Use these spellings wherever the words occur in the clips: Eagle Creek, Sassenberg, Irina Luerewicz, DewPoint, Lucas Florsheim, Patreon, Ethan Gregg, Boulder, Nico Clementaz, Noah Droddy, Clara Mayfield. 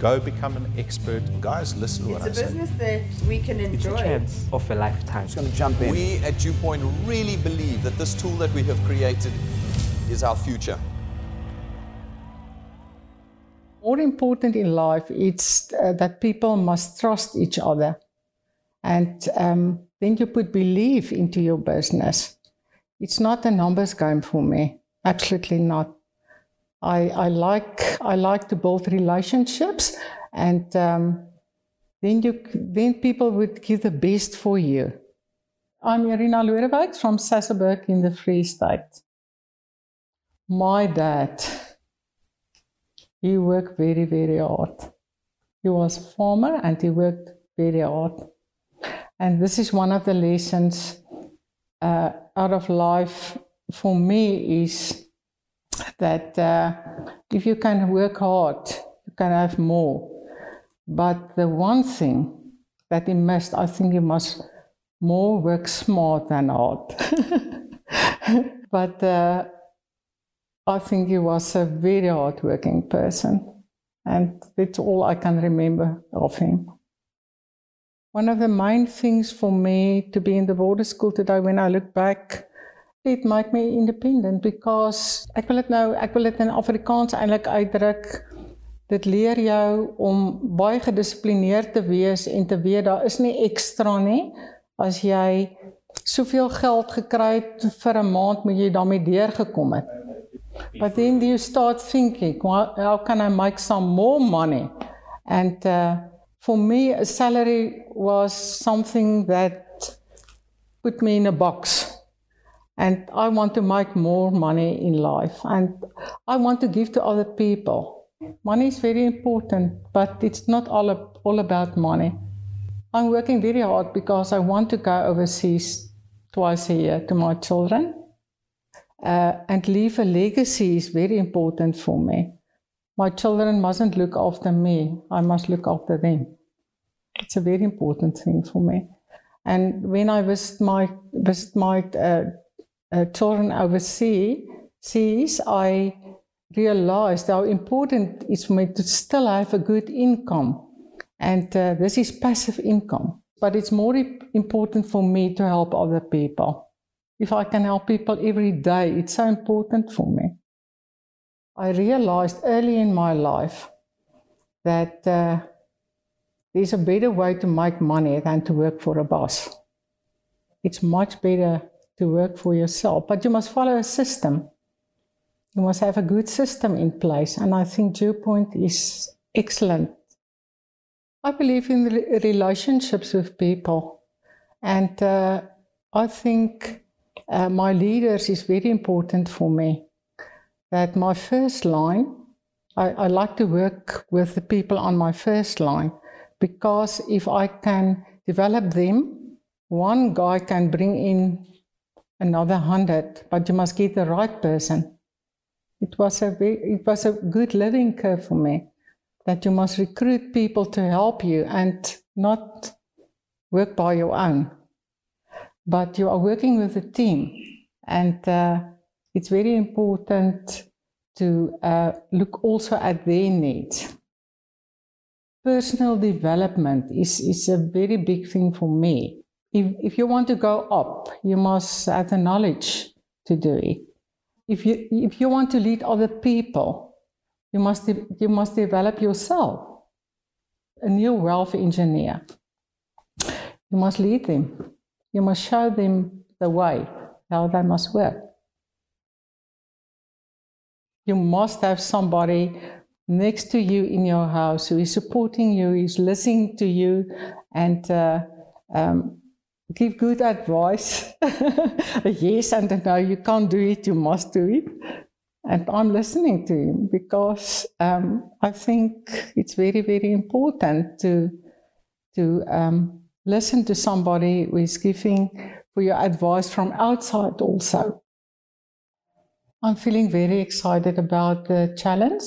Go become an expert. Guys, listen to what I'm saying. It's a business that we can enjoy. It's a chance of a lifetime. Just gonna jump in. We at DewPoint really believe that this tool that we have created is our future. More important in life, it's that people must trust each other. And then you put belief into your business. It's not a numbers game for me, absolutely not. I like to build relationships, and then people would give the best for you. I'm Irina Luerewicz from Sassenberg in the Free State. My dad, he worked very, very hard. He was a farmer and he worked very hard. And this is one of the lessons out of life for me is that if you can work hard, you can have more. But the one thing that you must more work smart than hard. But I think he was a very hardworking person, and that's all I can remember of him. One of the main things for me to be in the border school today, when I look back, it made me independent, because ek wil dit nou, ek wil dit in Afrikaans eintlik uitdruk. Dit leer jou om baie gedissiplineerd te wees en te weet daar is nie ekstra nie. As jy soveel geld gekry het vir 'n maand, moet jy daarmee deurgekom het. But then you start thinking, well, how can I make some more money? And for me, a salary was something that put me in a box. And I want to make more money in life. And I want to give to other people. Money is very important, but it's not all about money. I'm working very hard because I want to go overseas twice a year to my children. And leave a legacy is very important for me. My children mustn't look after me, I must look after them. It's a very important thing for me. And when I visit my children overseas, I realized how important it is for me to still have a good income. And this is passive income. But it's more important for me to help other people. If I can help people every day, it's so important for me. I realized early in my life that there's a better way to make money than to work for a boss. It's much better to work for yourself, but you must follow a system. You must have a good system in place, and I think DewPoint is excellent. I believe in relationships with people, and I think my leaders is very important for me. That my first line, I like to work with the people on my first line, because if I can develop them, one guy can bring in another 100, but you must get the right person. It was a good living curve for me, that you must recruit people to help you and not work by your own. But you are working with a team, and it's very important to look also at their needs. Personal development is a very big thing for me. If you want to go up, you must have the knowledge to do it. If you want to lead other people, you must develop yourself. A new wealth engineer, you must lead them. You must show them the way, how they must work. You must have somebody next to you in your house who is supporting you, who is listening to you, and give good advice. Yes and no, you can't do it, you must do it. And I'm listening to him, because I think it's very, very important to listen to somebody who is giving for your advice from outside also. I'm feeling very excited about the challenge,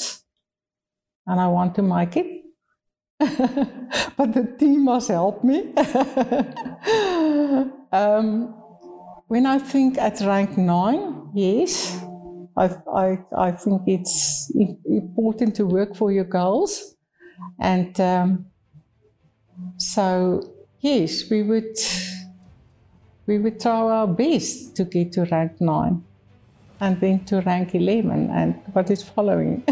and I want to make it. But the team must help me. When I think at rank 9, yes, I think it's important to work for your goals. And so, yes, we would try our best to get to rank 9 and then to rank 11 and what is following.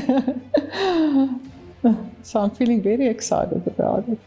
So I'm feeling very excited about it.